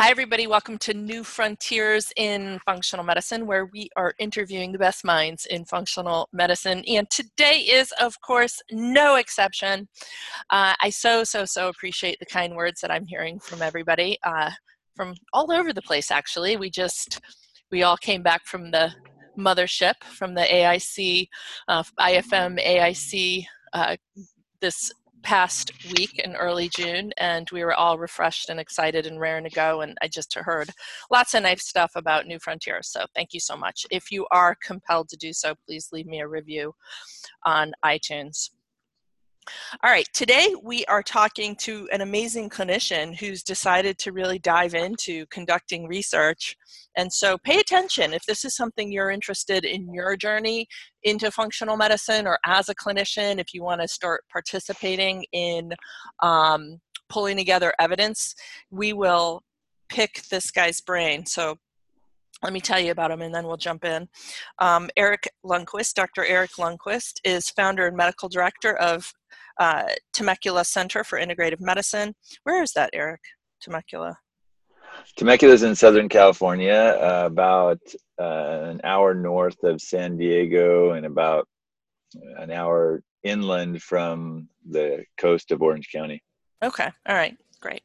Hi, everybody. Welcome to New Frontiers in Functional Medicine, where we are interviewing the best minds in functional medicine. And today is, of course, no exception. I so appreciate the kind words that I'm hearing from everybody, from all over the place, actually. We all came back from the mothership, from the AIC, IFM AIC this past week in early June, and we were all refreshed and excited and raring to go, and I just heard lots of nice stuff about New Frontiers, so thank you so much. If you are compelled to do so, please leave me a review on iTunes. All right, today we are talking to an amazing clinician who's decided to really dive into conducting research, and so pay attention if this is something you're interested in your journey into functional medicine, or as a clinician, if you want to start participating in pulling together evidence. We will pick this guy's brain. So let me tell you about him, and then we'll jump in. Eric Lundquist, Dr. Eric Lundquist, is founder and medical director of Temecula Center for Integrative Medicine. Where is that, Eric? Temecula. Temecula's in Southern California, about an hour north of San Diego and about an hour inland from the coast of Orange County. Okay. All right. Great.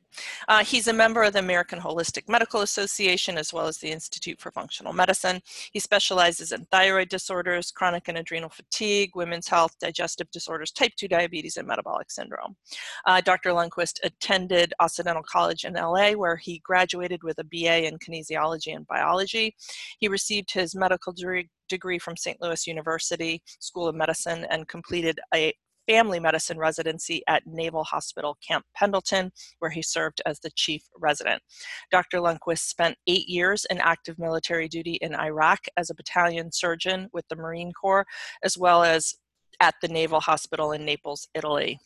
He's a member of the American Holistic Medical Association, as well as the Institute for Functional Medicine. He specializes in thyroid disorders, chronic and adrenal fatigue, women's health, digestive disorders, type 2 diabetes, and metabolic syndrome. Dr. Lundquist attended Occidental College in LA, where he graduated with a BA in kinesiology and biology. He received his medical degree from St. Louis University School of Medicine and completed a family medicine residency at Naval Hospital Camp Pendleton, where he served as the chief resident. Dr. Lundquist spent 8 years in active military duty in Iraq as a battalion surgeon with the Marine Corps, as well as at the Naval Hospital in Naples, Italy.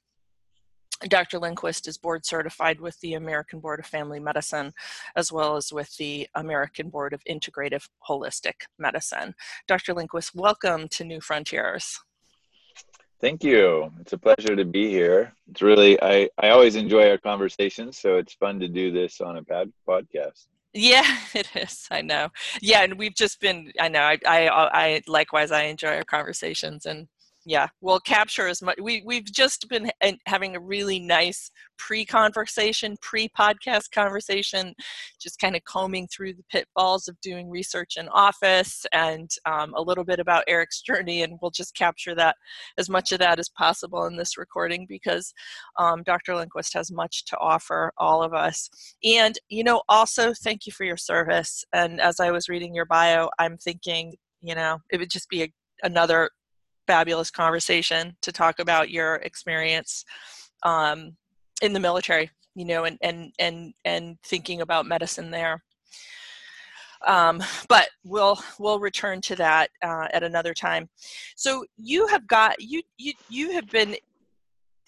Dr. Lundquist is board certified with the American Board of Family Medicine, as well as with the American Board of Integrative Holistic Medicine. Dr. Lundquist, welcome to New Frontiers. Thank you. It's a pleasure to be here. It's really, I always enjoy our conversations, so it's fun to do this on a podcast. Yeah, it is. I know. Yeah, and we've just been, I know, I likewise, I enjoy our conversations, and yeah, we'll capture as much. We've just been having a really nice pre-conversation, pre-podcast conversation, just kind of combing through the pitfalls of doing research in office, and a little bit about Eric's journey, and we'll just capture that, as much of that as possible in this recording, because Dr. Lundquist has much to offer all of us. And, you know, also thank you for your service. And as I was reading your bio, I'm thinking, you know, it would just be another fabulous conversation to talk about your experience in the military, you know, and thinking about medicine there. But we'll return to that at another time. So you have got you have been,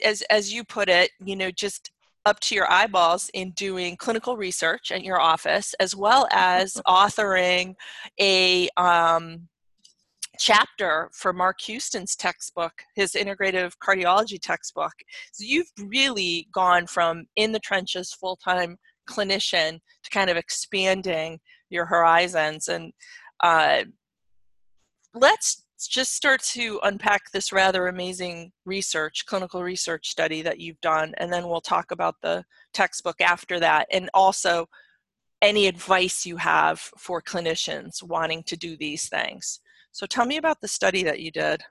as you put it, you know, just up to your eyeballs in doing clinical research at your office, as well as authoring a chapter for Mark Houston's textbook, his integrative cardiology textbook. So you've really gone from in the trenches, full-time clinician, to kind of expanding your horizons. And let's just start to unpack this rather amazing research, clinical research study that you've done, and then we'll talk about the textbook after that, and also any advice you have for clinicians wanting to do these things. So tell me about the study that you did.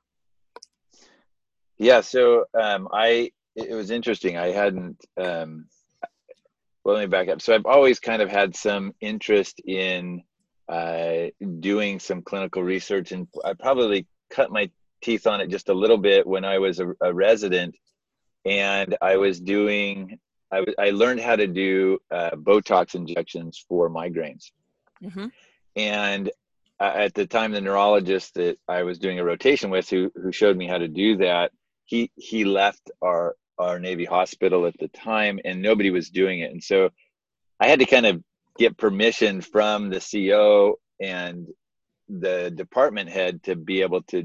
Yeah, so it was interesting. I hadn't, well, let me back up. So I've always kind of had some interest in doing some clinical research, and I probably cut my teeth on it just a little bit when I was a resident, and I was doing, I learned how to do Botox injections for migraines. Mm-hmm. And at the time, the neurologist that I was doing a rotation with, who showed me how to do that, he left our Navy hospital at the time, and nobody was doing it. And so I had to kind of get permission from the CO and the department head to be able to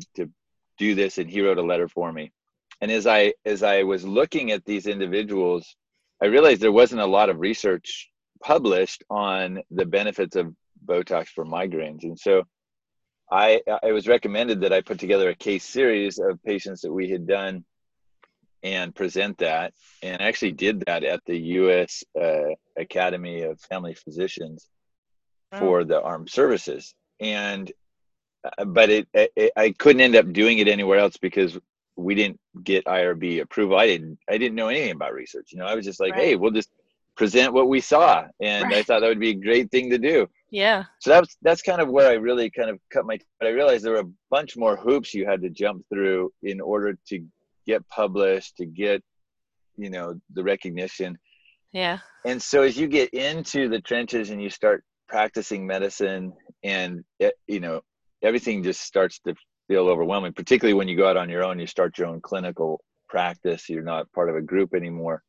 do this, and he wrote a letter for me. And as I was looking at these individuals, I realized there wasn't a lot of research published on the benefits of Botox for migraines. And so I was recommended that I put together a case series of patients that we had done and present that, and I actually did that at the U.S. Academy of Family Physicians for the Armed Services. And but I couldn't end up doing it anywhere else because we didn't get IRB approval. I didn't know anything about research. You know, I was just like, hey, we'll just present what we saw, and I thought that would be a great thing to do. Yeah. So that's kind of where I really kind of cut my. But I realized there were a bunch more hoops you had to jump through in order to get published, to get, you know, the recognition. Yeah. And so as you get into the trenches and you start practicing medicine, and you know, everything just starts to feel overwhelming, particularly when you go out on your own, you start your own clinical practice, you're not part of a group anymore.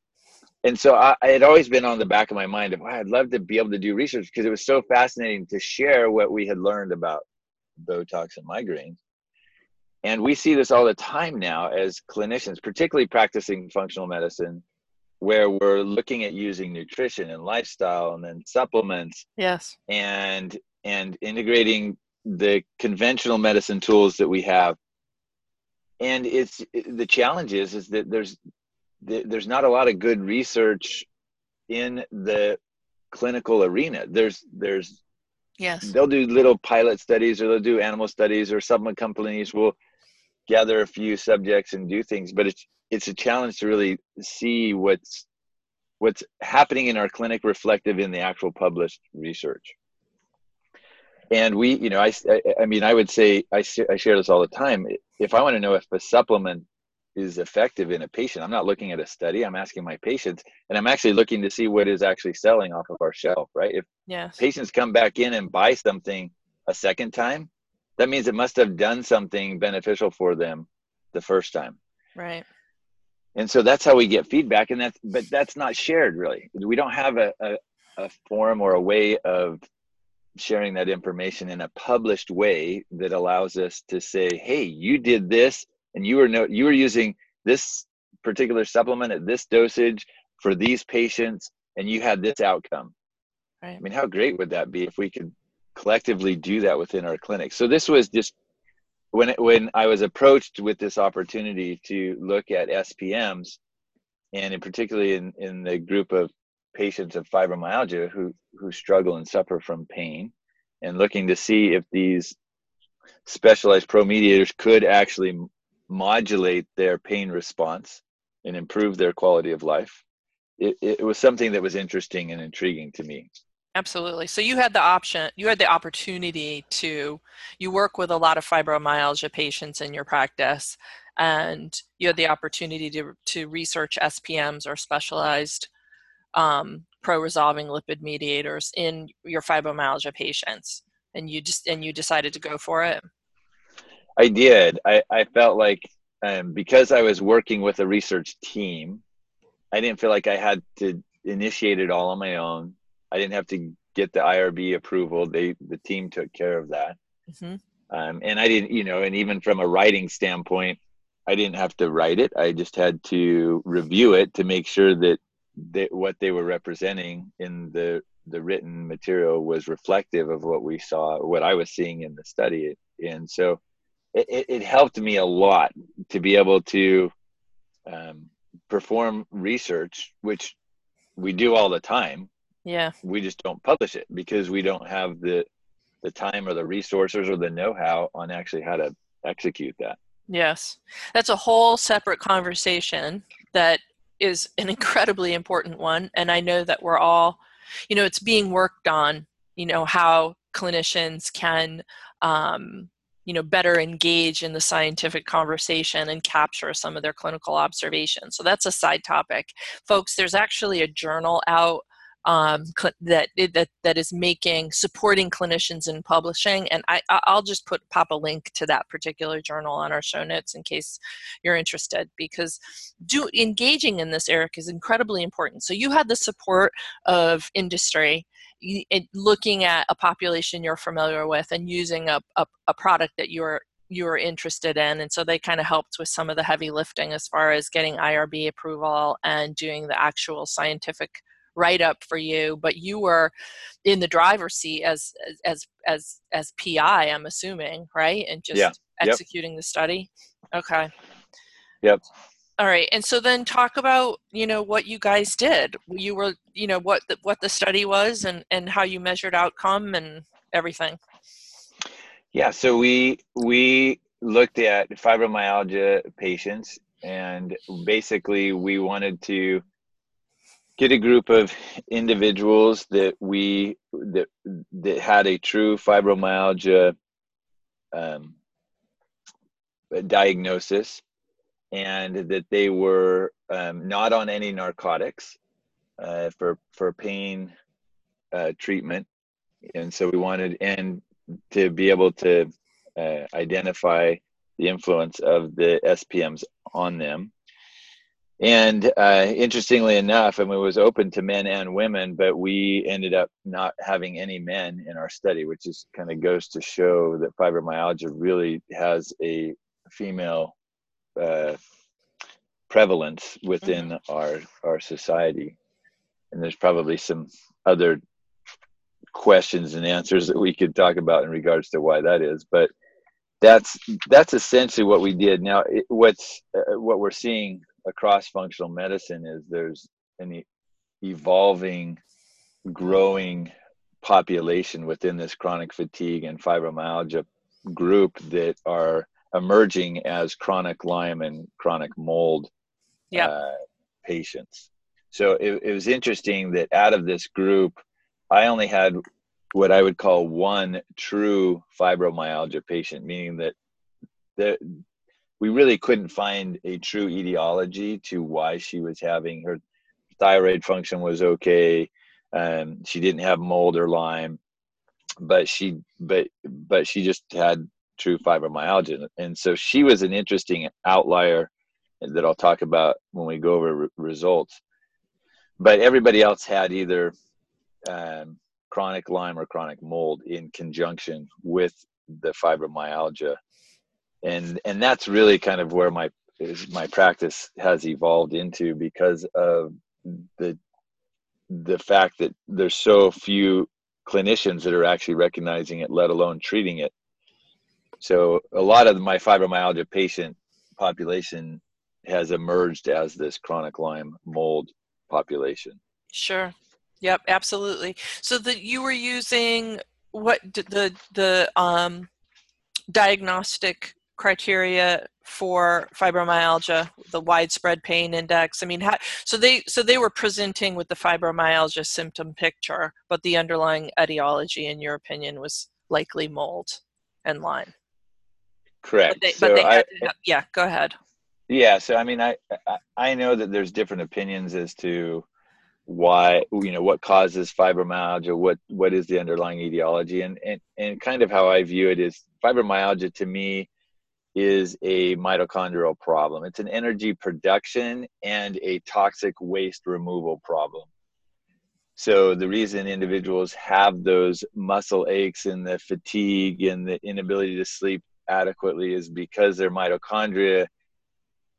And so I had always been on the back of my mind of, wow, I'd love to be able to do research because it was so fascinating to share what we had learned about Botox and migraines. And we see this all the time now as clinicians, particularly practicing functional medicine, where we're looking at using nutrition and lifestyle and then supplements. Yes. And integrating the conventional medicine tools that we have. And it's the challenge is that there's not a lot of good research in the clinical arena. There's yes. They'll do little pilot studies, or they'll do animal studies, or supplement companies will gather a few subjects and do things. But it's a challenge to really see what's happening in our clinic reflective in the actual published research. And we, you know, I mean, I would say, I share this all the time. If I want to know if a supplement is effective in a patient, I'm not looking at a study. I'm asking my patients, and I'm actually looking to see what is actually selling off of our shelf, right? If yes. patients come back in and buy something a second time, that means it must have done something beneficial for them the first time. Right. And so that's how we get feedback, and that's not shared really. We don't have a forum or a way of sharing that information in a published way that allows us to say, hey, you did this, and you were using this particular supplement at this dosage for these patients, and you had this outcome. Right. I mean, how great would that be if we could collectively do that within our clinic? So this was just when I was approached with this opportunity to look at SPMs, and in particularly in the group of patients of fibromyalgia who struggle and suffer from pain, and looking to see if these specialized pro-mediators could actually modulate their pain response and improve their quality of life. It was something that was interesting and intriguing to me. Absolutely. So you had the option, you had the opportunity to, you work with a lot of fibromyalgia patients in your practice, and you had the opportunity to research SPMs, or specialized pro-resolving lipid mediators, in your fibromyalgia patients, and you decided to go for it. I did. I felt like because I was working with a research team, I didn't feel like I had to initiate it all on my own. I didn't have to get the IRB approval. The team took care of that. Mm-hmm. And I didn't, you know, and even from a writing standpoint, I didn't have to write it. I just had to review it to make sure that what they were representing in the written material was reflective of what we saw, what I was seeing in the study. And so it helped me a lot to be able to perform research, which we do all the time. Yeah. We just don't publish it because we don't have the time or the resources or the know-how on actually how to execute that. Yes. That's a whole separate conversation that is an incredibly important one. And I know that we're all, you know, it's being worked on, you know, how clinicians can, you know, better engage in the scientific conversation and capture some of their clinical observations. So that's a side topic. Folks, there's actually a journal out that is making, supporting clinicians in publishing. And I'll just pop a link to that particular journal on our show notes in case you're interested, because engaging in this, Eric, is incredibly important. So you had the support of industry, looking at a population you're familiar with and using a product that you're interested in. And so they kind of helped with some of the heavy lifting as far as getting IRB approval and doing the actual scientific write-up for you, but you were in the driver's seat as PI, I'm assuming, right? And just executing the study. Okay. Yep. All right. And so then talk about, you know, what you guys did. You were, you know, what the study was and how you measured outcome and everything. Yeah. So we looked at fibromyalgia patients, and basically we wanted to get a group of individuals that had a true fibromyalgia diagnosis, and that they were not on any narcotics for pain treatment. And so we wanted to be able to identify the influence of the SPMs on them. And interestingly enough, I mean, it was open to men and women, but we ended up not having any men in our study, which is kind of goes to show that fibromyalgia really has a female prevalence within our society. And there's probably some other questions and answers that we could talk about in regards to why that is, but that's essentially what we did. Now, what we're seeing across functional medicine is there's an evolving, growing population within this chronic fatigue and fibromyalgia group that are emerging as chronic Lyme and chronic mold patients. So it was interesting that out of this group, I only had what I would call one true fibromyalgia patient, meaning that we really couldn't find a true etiology to why she was having her thyroid function was okay. She didn't have mold or Lyme, but she just had true fibromyalgia. And so she was an interesting outlier that I'll talk about when we go over results, but everybody else had either chronic Lyme or chronic mold in conjunction with the fibromyalgia. And that's really kind of where my practice has evolved into, because of the fact that there's so few clinicians that are actually recognizing it, let alone treating it. So a lot of my fibromyalgia patient population has emerged as this chronic Lyme mold population. Sure. Yep, absolutely. So that you were using what the diagnostic criteria for fibromyalgia, the widespread pain index. I mean, so they were presenting with the fibromyalgia symptom picture, but the underlying etiology, in your opinion, was likely mold and Lyme. Correct. Go ahead. Yeah. So, I mean, I know that there's different opinions as to why, you know, what causes fibromyalgia, what is the underlying etiology, and kind of how I view it is fibromyalgia to me is a mitochondrial problem. It's an energy production and a toxic waste removal problem. So the reason individuals have those muscle aches and the fatigue and the inability to sleep adequately is because their mitochondria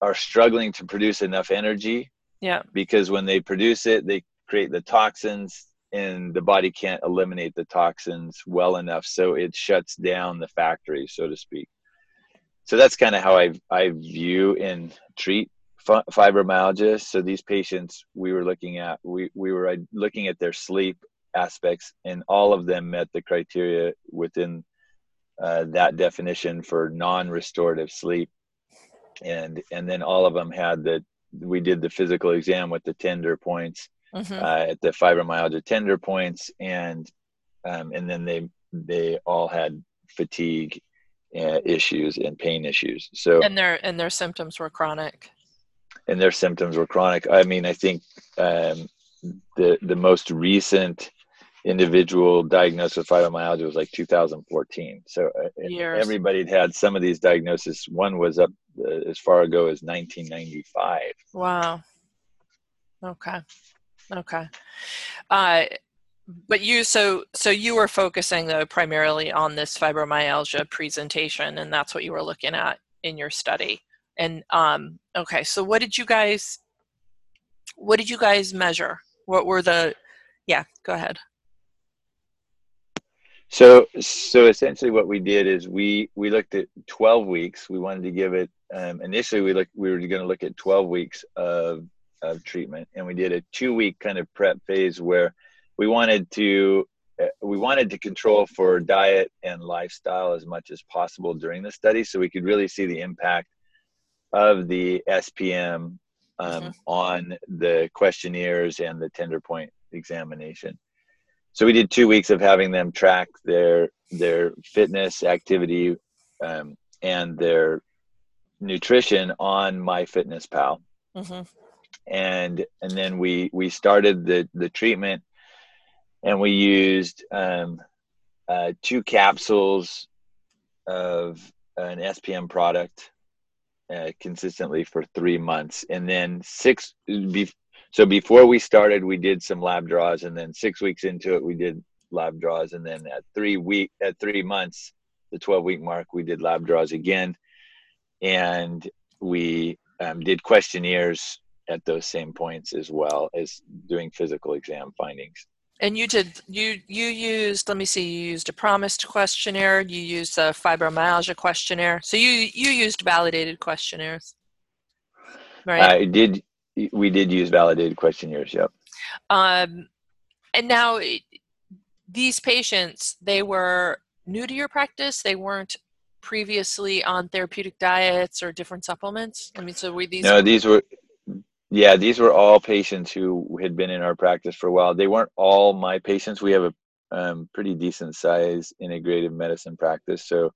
are struggling to produce enough energy. Yeah. Because when they produce it, they create the toxins, and the body can't eliminate the toxins well enough. So it shuts down the factory, so to speak. So that's kind of how I view and treat fibromyalgia. So these patients we were looking at, we were looking at their sleep aspects, and all of them met the criteria within that definition for non-restorative sleep. And then all of them had we did the physical exam with the tender points, at the fibromyalgia tender points, and then they all had fatigue issues and pain issues. So and their symptoms were chronic. And their symptoms were chronic. I mean, I think the most recent individual diagnosed with fibromyalgia was like 2014. So everybody had some of these diagnoses. One was up as far ago as 1995. Wow. Okay. But you were focusing though primarily on this fibromyalgia presentation, and that's what you were looking at in your study. And okay, so what did you guys measure? what were the, yeah, go ahead. So essentially what we did is we looked at 12 weeks. We wanted to give it, initially we were going to look at 12 weeks of treatment, and we did a 2-week kind of prep phase where we wanted to control for diet and lifestyle as much as possible during the study, so we could really see the impact of the SPM on the questionnaires and the tender point examination. So we did 2 weeks of having them track their fitness activity and their nutrition on MyFitnessPal. And then we started the treatment, and we used 2 capsules of an SPM product consistently for 3 months. And then so before we started, we did some lab draws, and then 6 weeks into it, we did lab draws. And then at 3 months, the 12-week mark, we did lab draws again. And we did questionnaires at those same points, as well as doing physical exam findings. And you did, you used a PROMIS questionnaire, you used a fibromyalgia questionnaire. So you used validated questionnaires, right? We did use validated questionnaires, yep. And now these patients, they were new to your practice? They weren't previously on therapeutic diets or different supplements? I mean, so were these... No, these were all patients who had been in our practice for a while. They weren't all my patients. We have a pretty decent size integrative medicine practice. So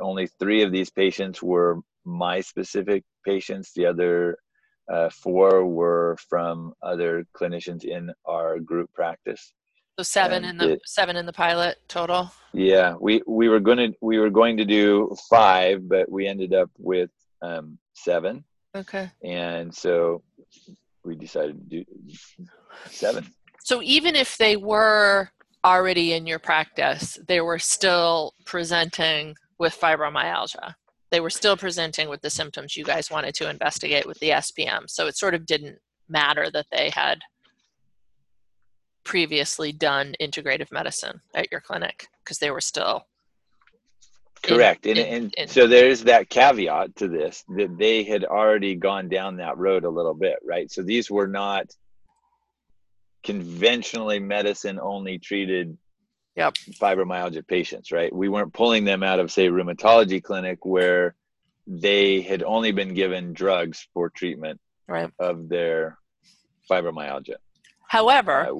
only 3 of these patients were my specific patients. The other 4 were from other clinicians in our group practice. So 7 in the pilot total. Yeah, we were going to do 5, but we ended up with 7. Okay. And so we decided to do 7. So even if they were already in your practice, they were still presenting with fibromyalgia. They were still presenting with the symptoms you guys wanted to investigate with the SPM. So it sort of didn't matter that they had previously done integrative medicine at your clinic, because they were still... Correct. And so there's that caveat to this, that they had already gone down that road a little bit, right? So these were not conventionally medicine only treated fibromyalgia patients, right? We weren't pulling them out of, say, rheumatology clinic where they had only been given drugs for treatment of their fibromyalgia. However,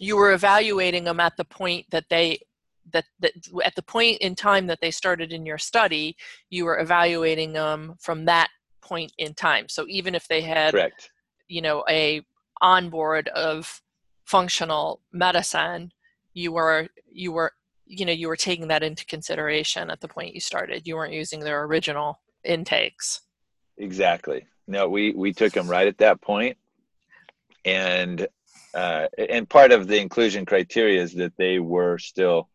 you were evaluating them at the point that at the point in time that they started in your study, you were evaluating them from that point in time. So even if they had, a onboard of functional medicine, you were taking that into consideration at the point you started. You weren't using their original intakes. Exactly. No, we took them right at that point, and part of the inclusion criteria is that they were still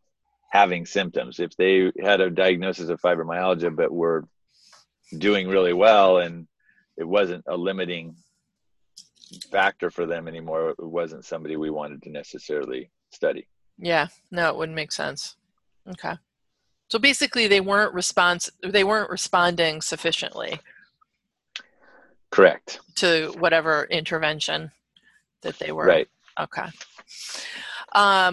having symptoms. If they had a diagnosis of fibromyalgia but were doing really well and it wasn't a limiting factor for them anymore, it wasn't somebody we wanted to necessarily study. Yeah, no, it wouldn't make sense. Okay. So basically they weren't responding sufficiently. Correct. To whatever intervention that they were. Right. Okay. All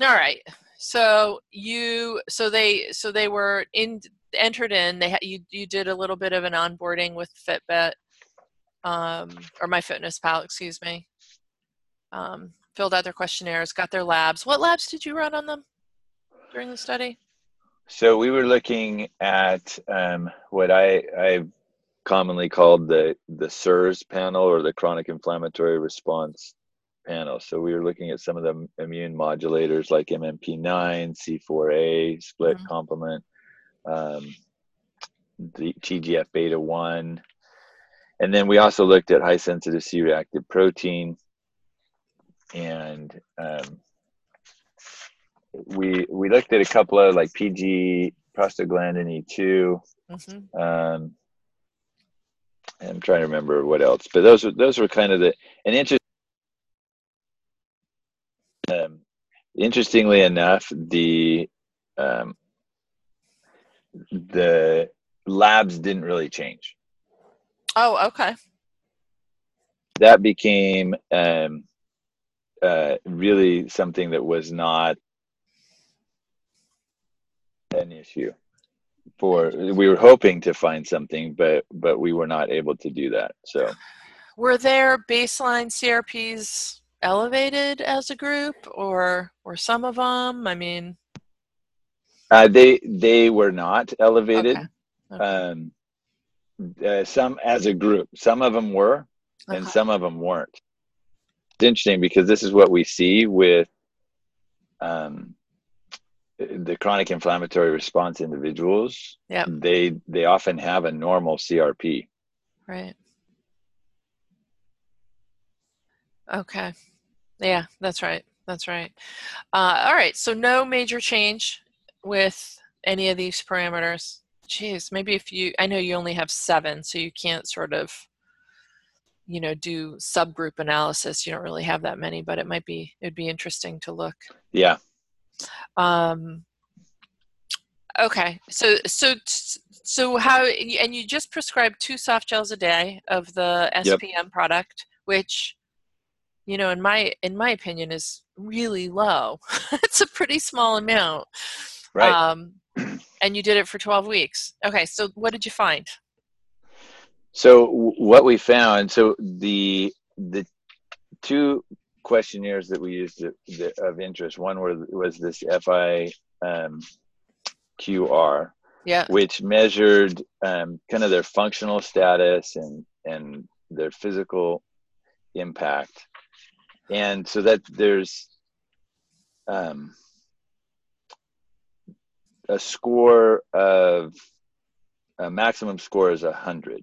right. So they were entered in. You did a little bit of an onboarding with Fitbit, or MyFitnessPal, excuse me. Filled out their questionnaires, got their labs. What labs did you run on them during the study? So we were looking at what I commonly called the SIRS panel, or the chronic inflammatory response panel. So we were looking at some of the immune modulators like MMP9, C4A, split complement, the TGF beta 1. And then we also looked at high sensitive C-reactive protein. And we looked at a couple of like PG, prostaglandin E2. I'm trying to remember what else, but those were kind of an interesting Interestingly enough, the labs didn't really change. Oh, okay. That became really something that was not an issue. We were hoping to find something, but we were not able to do that. So, were their baseline CRPs elevated as a group, or some of them? I mean, they were not elevated. Okay. Okay. Some as a group, some of them were, and some of them weren't. It's interesting because this is what we see with the chronic inflammatory response individuals. Yeah, they often have a normal CRP. Right. Okay. Yeah, that's right. That's right. All right. So no major change with any of these parameters. Jeez, maybe if you, I know you only have 7, so you can't sort of, you know, do subgroup analysis. You don't really have that many, but it'd be interesting to look. Yeah. Okay. So how, and you just prescribed 2 soft gels a day of the SPM product, which, you know, in my opinion is really low. It's a pretty small amount. Right. And you did it for 12 weeks. Okay, so what did you find? So what we found, so the 2 questionnaires that we used of interest, one was this FIQR, which measured kind of their functional status and their physical impact. And so that there's... a score of a maximum score is 100.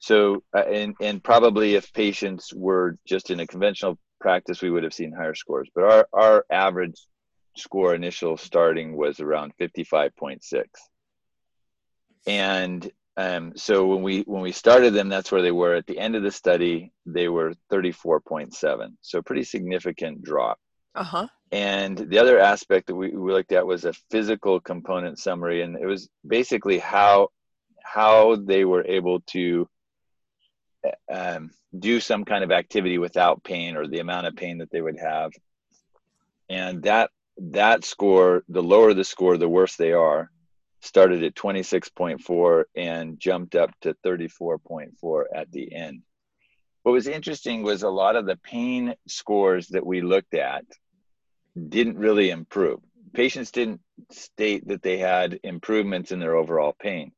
So, and probably if patients were just in a conventional practice, we would have seen higher scores, but our average score initial starting was around 55.6. And so when we started them, that's where they were. At the end of the study, they were 34.7. So pretty significant drop. Uh-huh. And the other aspect that we looked at was a physical component summary, and it was basically how they were able to do some kind of activity without pain, or the amount of pain that they would have. And that score, the lower the score, the worse they are, started at 26.4 and jumped up to 34.4 at the end. What was interesting was a lot of the pain scores that we looked at didn't really improve. Patients didn't state that they had improvements in their overall pain,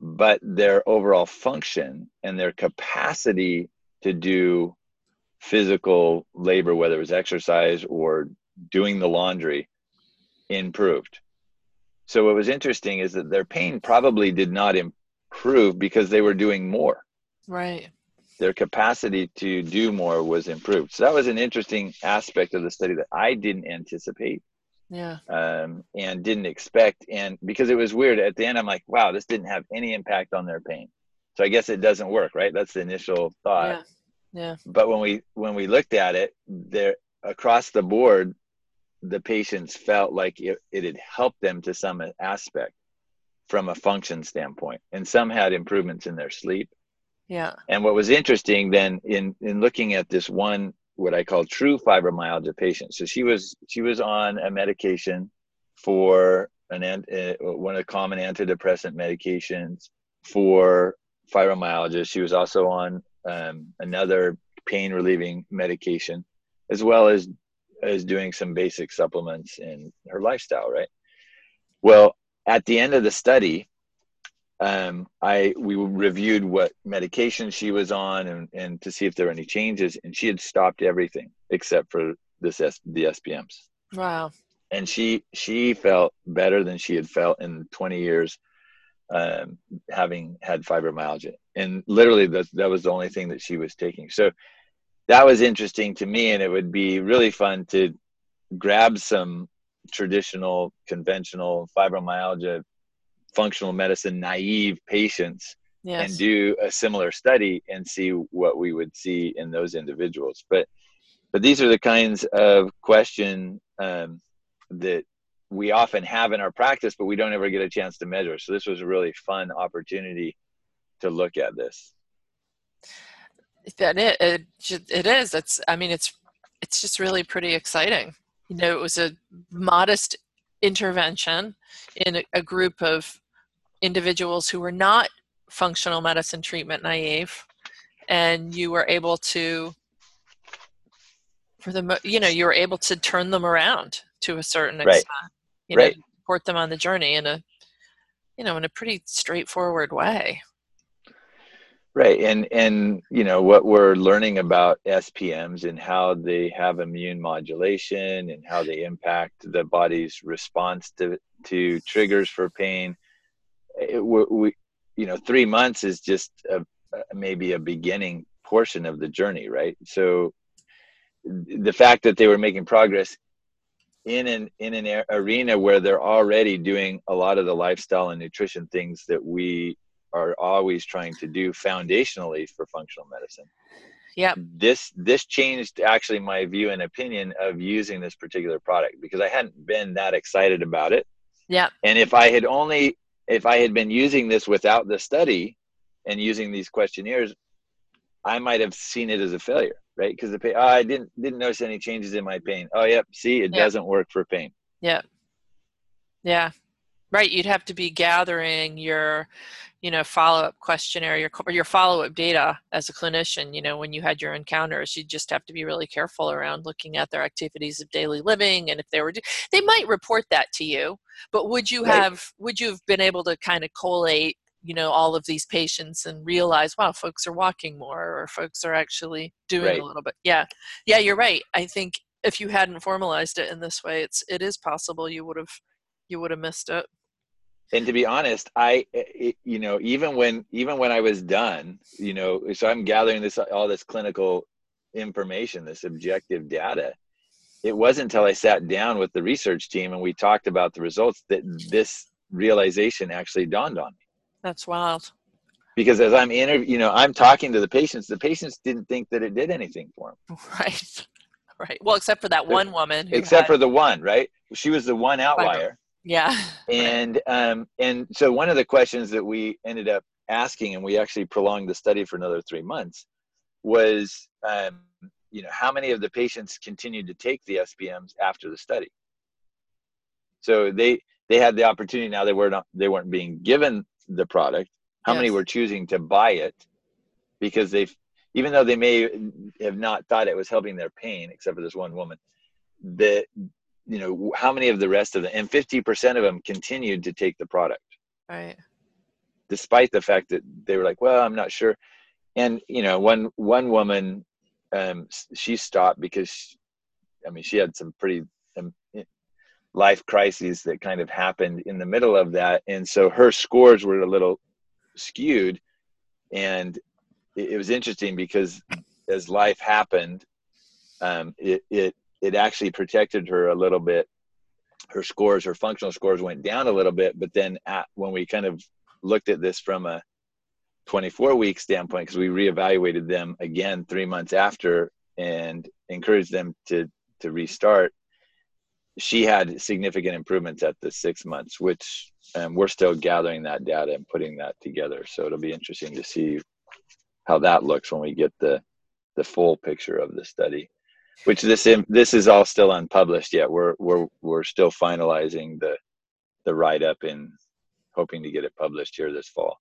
but their overall function and their capacity to do physical labor, whether it was exercise or doing the laundry, improved. So what was interesting is that their pain probably did not improve because they were doing more. Right. Their capacity to do more was improved. So that was an interesting aspect of the study that I didn't anticipate, and didn't expect. And because it was weird, at the end, I'm like, wow, this didn't have any impact on their pain. So I guess it doesn't work, right? That's the initial thought. Yeah. But when we looked at it, there across the board, the patients felt like it had helped them to some aspect from a function standpoint. And some had improvements in their sleep. Yeah. And what was interesting then in looking at this one, what I call true fibromyalgia patient. So she was on a medication for one of the common antidepressant medications for fibromyalgia. She was also on another pain relieving medication, as well as doing some basic supplements in her lifestyle. Right. Well, at the end of the study, we reviewed what medication she was on and to see if there were any changes, and she had stopped everything except for the SPMs. Wow. And she felt better than she had felt in 20 years, having had fibromyalgia, and literally that was the only thing that she was taking. So that was interesting to me, and it would be really fun to grab some traditional, conventional fibromyalgia functional medicine naive patients and do a similar study and see what we would see in those individuals. But But these are the kinds of questions that we often have in our practice, but we don't ever get a chance to measure. So this was a really fun opportunity to look at this. And it is. It's, I mean, it's just really pretty exciting. You know, it was a modest intervention in a group of individuals who were not functional medicine treatment naive, and you were able to, for the, you know, you were able to turn them around to a certain extent, you know, support them on the journey in a, you know, in a pretty straightforward way. Right. And, you know, what we're learning about SPMs and how they have immune modulation and how they impact the body's response to triggers for pain. We, you know, 3 months is just maybe a beginning portion of the journey, right? So the fact that they were making progress in an arena where they're already doing a lot of the lifestyle and nutrition things that we are always trying to do foundationally for functional medicine. Yeah. This changed actually my view and opinion of using this particular product, because I hadn't been that excited about it. Yeah. And if I had been using this without the study and using these questionnaires, I might have seen it as a failure, right? Because the pain, oh, I didn't notice any changes in my pain. Oh, yep. See, it doesn't work for pain. Yeah. Yeah. Right. You'd have to be gathering your, you know, follow-up questionnaire, your follow-up data as a clinician. You know, when you had your encounters, you just have to be really careful around looking at their activities of daily living. And if they were, they might report that to you, but would you have been able to kind of collate, you know, all of these patients and realize, wow, folks are walking more, or folks are actually doing a little bit. Yeah. Yeah, you're right. I think if you hadn't formalized it in this way, it is possible you would have missed it. And to be honest, you know, even when I was done, you know, so I'm gathering all this clinical information, this objective data. It wasn't until I sat down with the research team and we talked about the results that this realization actually dawned on me. That's wild. Because as I'm you know, I'm talking to the patients didn't think that it did anything for them. Right. Right. Well, except for that one woman. For the one, right? She was the one outlier. Yeah. And and so one of the questions that we ended up asking, and we actually prolonged the study for another 3 months, was, you know, how many of the patients continued to take the SPMs after the study? So they had the opportunity. Now they weren't being given the product. How many were choosing to buy it because even though they may have not thought it was helping their pain, except for this one woman, you know, how many of the rest of them, and 50% of them continued to take the product. Right. Despite the fact that they were like, well, I'm not sure. And, you know, one woman, she stopped because, she had some pretty life crises that kind of happened in the middle of that. And so her scores were a little skewed. And it was interesting because as life happened, it actually protected her a little bit. Her functional scores went down a little bit, but then when we kind of looked at this from a 24-week standpoint, because we reevaluated them again 3 months after and encouraged them to restart, she had significant improvements at the 6 months, which we're still gathering that data and putting that together. So it'll be interesting to see how that looks when we get the full picture of the study. Which this is all still unpublished yet. We're still finalizing the write up and hoping to get it published here this fall.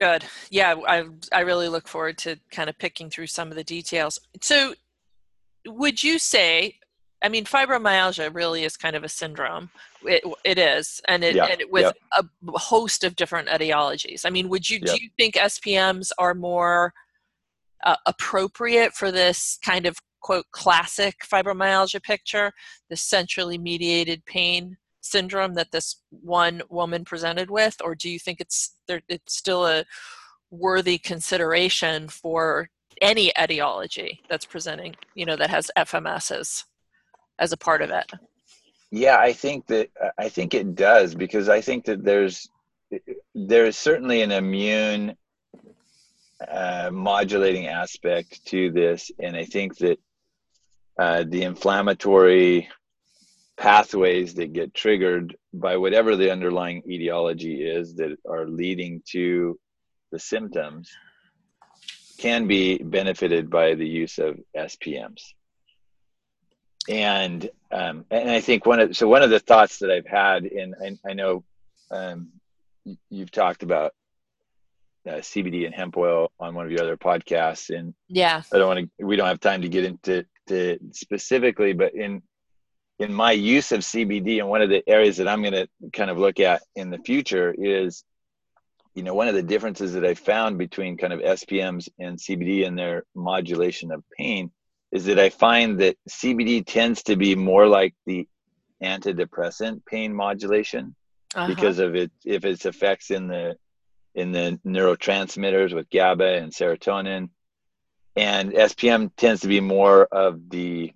Good. Yeah, I really look forward to kind of picking through some of the details. So, would you say, fibromyalgia really is kind of a syndrome. It is, and a host of different etiologies. Do you think SPMs are more appropriate for this kind of quote classic fibromyalgia picture, the centrally mediated pain syndrome that this one woman presented with, or do you think it's still a worthy consideration for any etiology that's presenting, you know, that has FMS as a part of it? Yeah, I think it does, because I think that there's certainly an immune modulating aspect to this. And I think that the inflammatory pathways that get triggered by whatever the underlying etiology is that are leading to the symptoms can be benefited by the use of SPMs. And I think one of the thoughts that I've had, and I know you've talked about CBD and hemp oil on one of your other podcasts, and yeah, we don't have time to get into to specifically, but in my use of CBD, and one of the areas that I'm going to kind of look at in the future is, you know, one of the differences that I found between kind of SPMs and CBD and their modulation of pain is that I find that CBD tends to be more like the antidepressant pain modulation because of its effects in the neurotransmitters with GABA and serotonin, and SPM tends to be more of the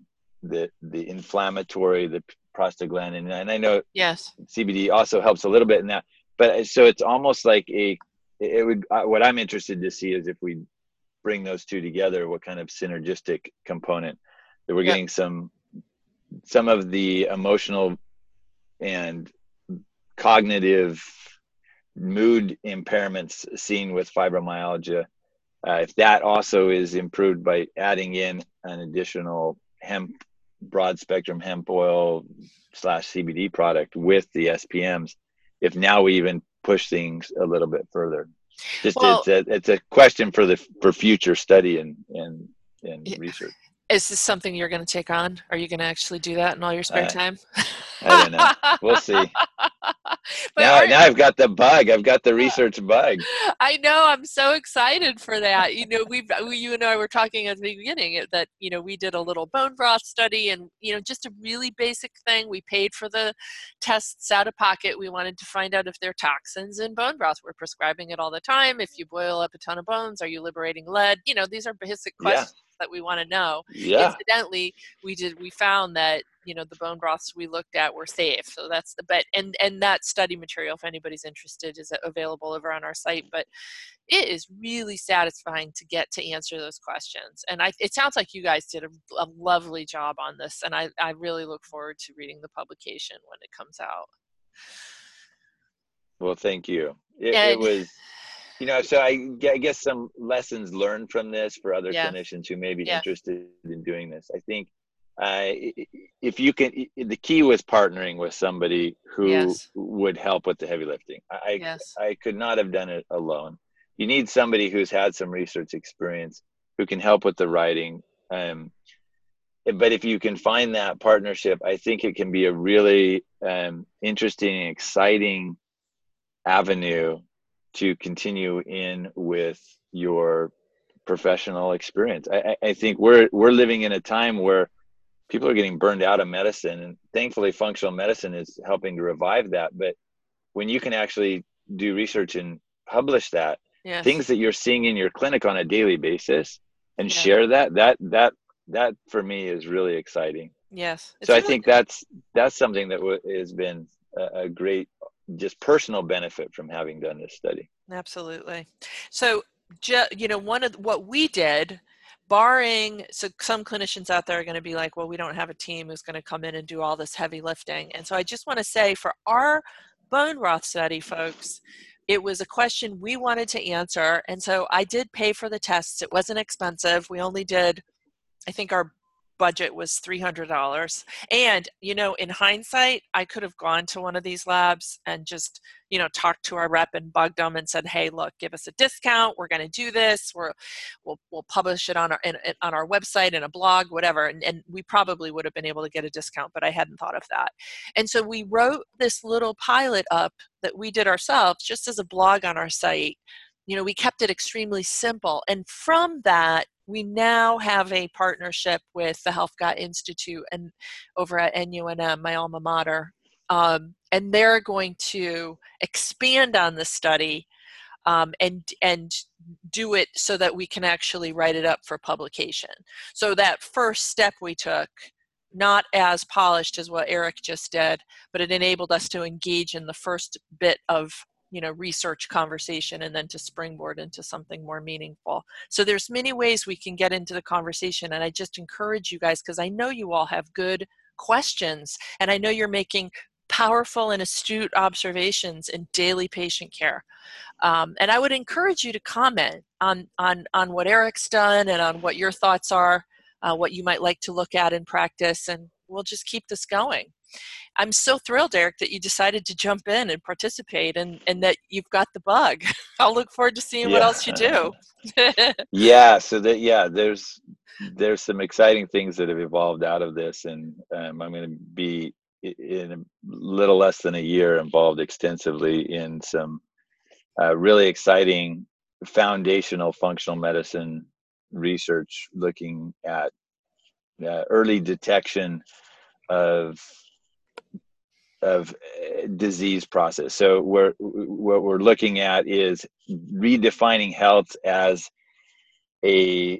inflammatory, the prostaglandin, and I know yes, CBD also helps a little bit in that. But so it's almost like what I'm interested to see is if we bring those two together, what kind of synergistic component that we're getting some of the emotional and cognitive mood impairments seen with fibromyalgia. If that also is improved by adding in an additional hemp, broad spectrum hemp oil / CBD product with the SPMs, if now we even push things a little bit further. It's a question for future study and research. Is this something you're going to take on? Are you going to actually do that in all your spare time? I don't know. We'll see. Now I've got the bug. I've got the research bug. I know. I'm so excited for that. You know, you and I were talking at the beginning that, you know, we did a little bone broth study and, you know, just a really basic thing. We paid for the tests out of pocket. We wanted to find out if there are toxins in bone broth. We're prescribing it all the time. If you boil up a ton of bones, are you liberating lead? You know, these are basic questions. Yeah. That we want to know. Yeah. Incidentally, we found that, you know, the bone broths we looked at were safe. So that's and that study material, if anybody's interested, is available over on our site. But it is really satisfying to get to answer those questions. And it sounds like you guys did a lovely job on this. And I really look forward to reading the publication when it comes out. Well, thank you. It was... You know, so I guess some lessons learned from this for other clinicians who may be interested in doing this. I think if you can, the key was partnering with somebody who would help with the heavy lifting. I could not have done it alone. You need somebody who's had some research experience who can help with the writing. But if you can find that partnership, I think it can be a really interesting and exciting avenue to continue in with your professional experience. I think we're living in a time where people are getting burned out of medicine, and thankfully functional medicine is helping to revive that. But when you can actually do research and publish that, things that you're seeing in your clinic on a daily basis and share that for me is really exciting. Yes. So I think that's something that has been a great just personal benefit from having done this study. Absolutely. So, you know, one of what we did, barring, so some clinicians out there are going to be like, well, we don't have a team who's going to come in and do all this heavy lifting. And so I just want to say for our bone broth study, folks, it was a question we wanted to answer. And so I did pay for the tests. It wasn't expensive. We only did, I think our budget was $300. And, you know, in hindsight, I could have gone to one of these labs and just, you know, talked to our rep and bugged them and said, hey, look, give us a discount. We're going to do this. We'll publish it on our website and a blog, whatever. And we probably would have been able to get a discount, but I hadn't thought of that. And so we wrote this little pilot up that we did ourselves just as a blog on our site. You know, we kept it extremely simple. And from that, we now have a partnership with the Health Gut Institute and over at NUNM, my alma mater, and they're going to expand on the study and do it so that we can actually write it up for publication. So that first step we took, not as polished as what Eric just did, but it enabled us to engage in the first bit of research conversation and then to springboard into something more meaningful. So there's many ways we can get into the conversation, and I just encourage you guys, because I know you all have good questions and I know you're making powerful and astute observations in daily patient care. And I would encourage you to comment on what Eric's done and on what your thoughts are, what you might like to look at in practice, and we'll just keep this going. I'm so thrilled, Eric, that you decided to jump in and participate, and that you've got the bug. I'll look forward to seeing what else you do. There's some exciting things that have evolved out of this, and I'm going to be in a little less than a year involved extensively in some really exciting foundational functional medicine research looking at early detection of disease process. So what we're looking at is redefining health as a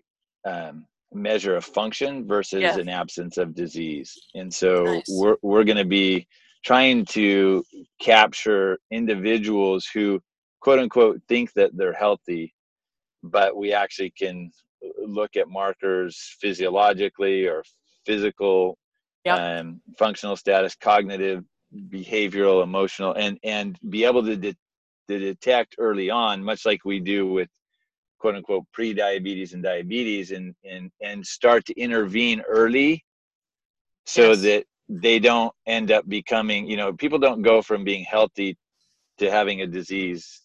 measure of function versus an absence of disease. And so we're going to be trying to capture individuals who quote unquote think that they're healthy, but we actually can look at markers physiologically or physical, functional status, cognitive, behavioral, emotional, and be able to detect early on, much like we do with quote unquote pre-diabetes and diabetes, and start to intervene early so that they don't end up becoming, people don't go from being healthy to having a disease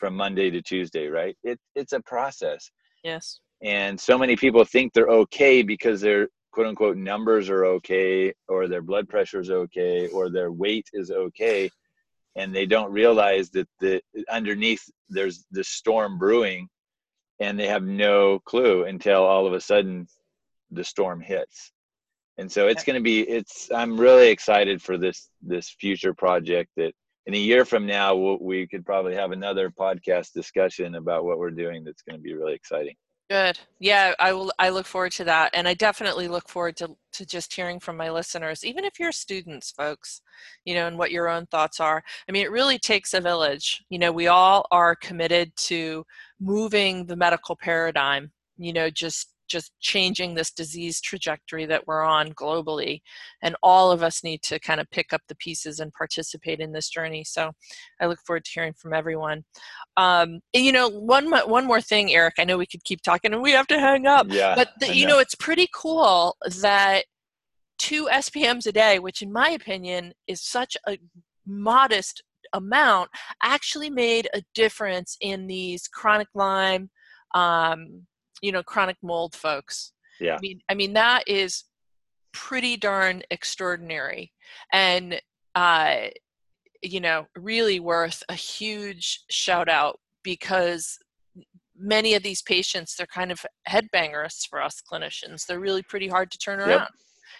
from Monday to Tuesday, right? It's a process. Yes. And so many people think they're okay because their quote unquote numbers are okay, or their blood pressure is okay, or their weight is okay. And they don't realize that underneath there's this storm brewing, and they have no clue until all of a sudden the storm hits. And so it's going to be, I'm really excited for this future project that in a year from now, we could probably have another podcast discussion about what we're doing. That's going to be really exciting. Good. Yeah, I look forward to that. And I definitely look forward to just hearing from my listeners, even if you're students, folks, and what your own thoughts are. I mean, it really takes a village. We all are committed to moving the medical paradigm, just changing this disease trajectory that we're on globally. And all of us need to kind of pick up the pieces and participate in this journey. So I look forward to hearing from everyone. And one more thing, Eric, I know we could keep talking and we have to hang up, but it's pretty cool that 2 SPMs a day, which in my opinion is such a modest amount, actually made a difference in these chronic Lyme, chronic mold folks. Yeah. I mean, that is pretty darn extraordinary, and, really worth a huge shout out, because many of these patients, they're kind of headbangers for us clinicians. They're really pretty hard to turn around.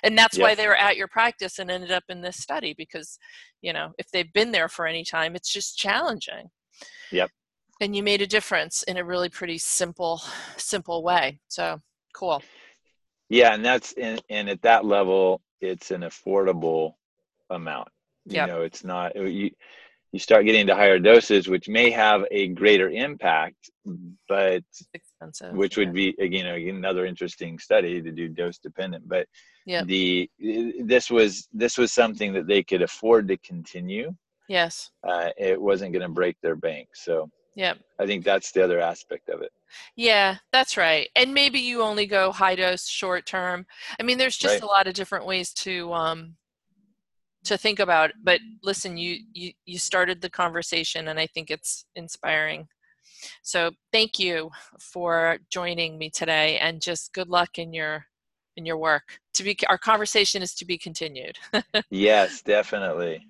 And that's why they were at your practice and ended up in this study, because, if they've been there for any time, it's just challenging. Yep. And you made a difference in a really pretty simple way. So cool. Yeah. And and at that level, it's an affordable amount. It's not, you start getting to higher doses, which may have a greater impact, but it's expensive, which would be, another interesting study to do dose dependent, but this was something that they could afford to continue. Yes. It wasn't going to break their bank. So yeah, I think that's the other aspect of it. Yeah, that's right. And maybe you only go high dose short term. I mean, there's just a lot of different ways to think about it. But listen, you started the conversation, and I think it's inspiring. So thank you for joining me today, and just good luck in your work. Our conversation is to be continued. Yes, definitely.